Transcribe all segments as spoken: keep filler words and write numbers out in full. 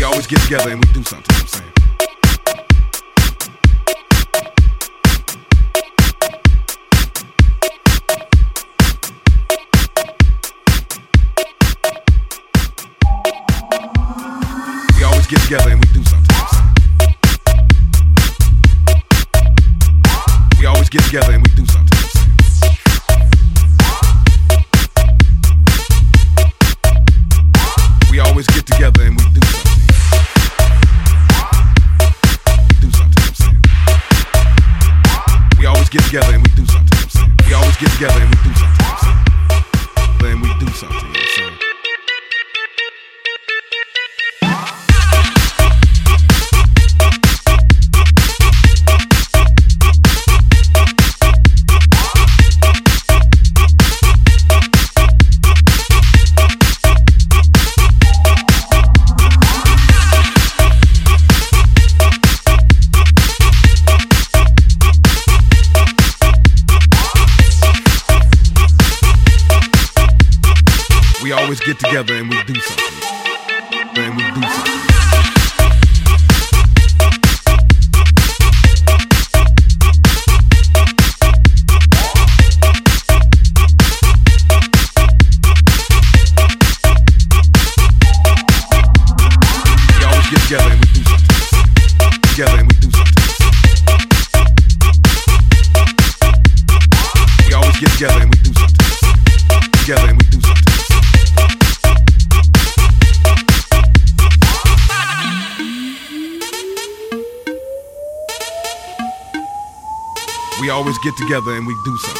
We always get together and we do something, you know what I'm saying? Get together and we do something. We always get together and we do something. We always get together and we do something. Do something. We always get together and we do something. We always get together and we do something. And we do something.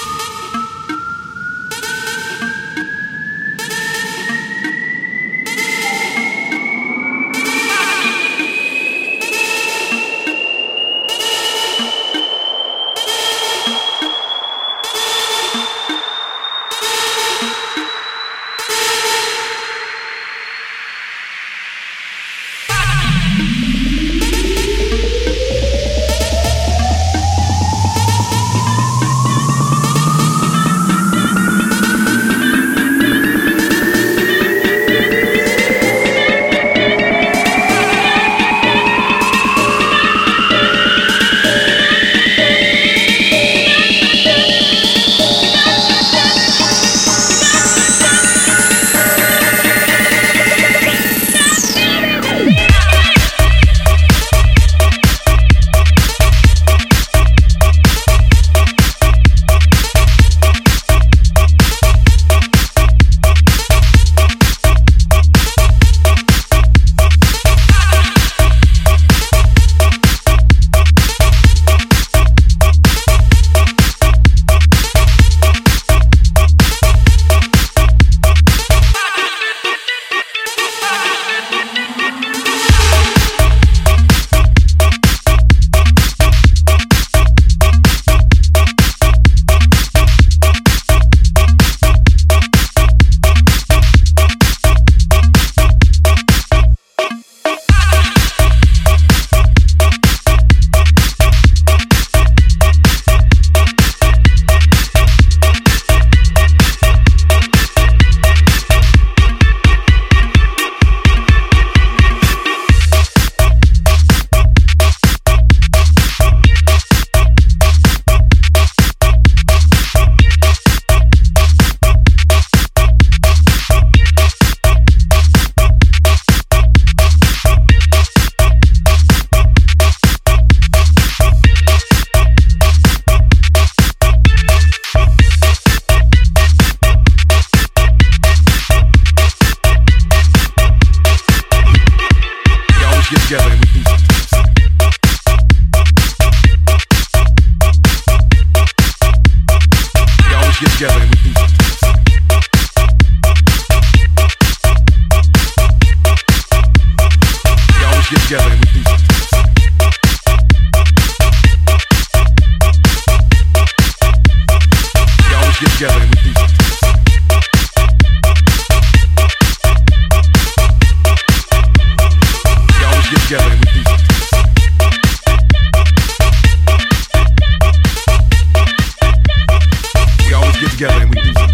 You know what I'm saying? We always get together and we do something. And we do something. We always get together and we do something. Together and we do something. We always get together and we do something. Together and we do something. We always get together and we do something.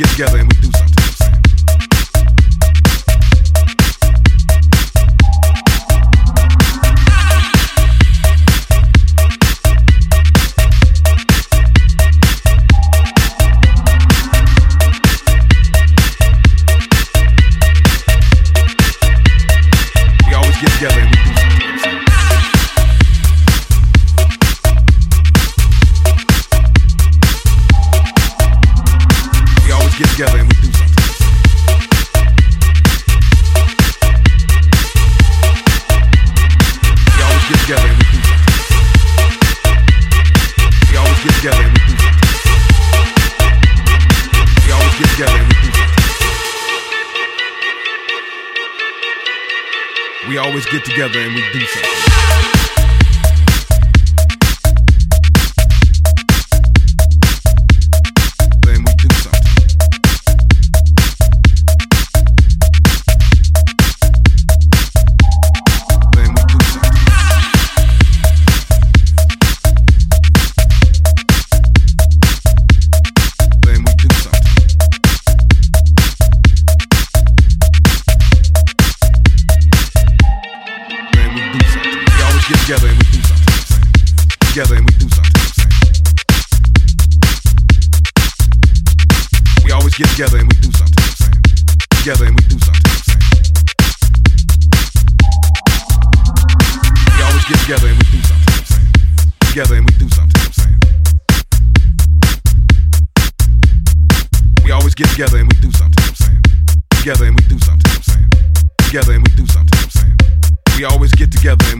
get together and we do something. Get together and we do something. Together and we do something, I'm saying. Together and we do something, I'm saying. We always get together and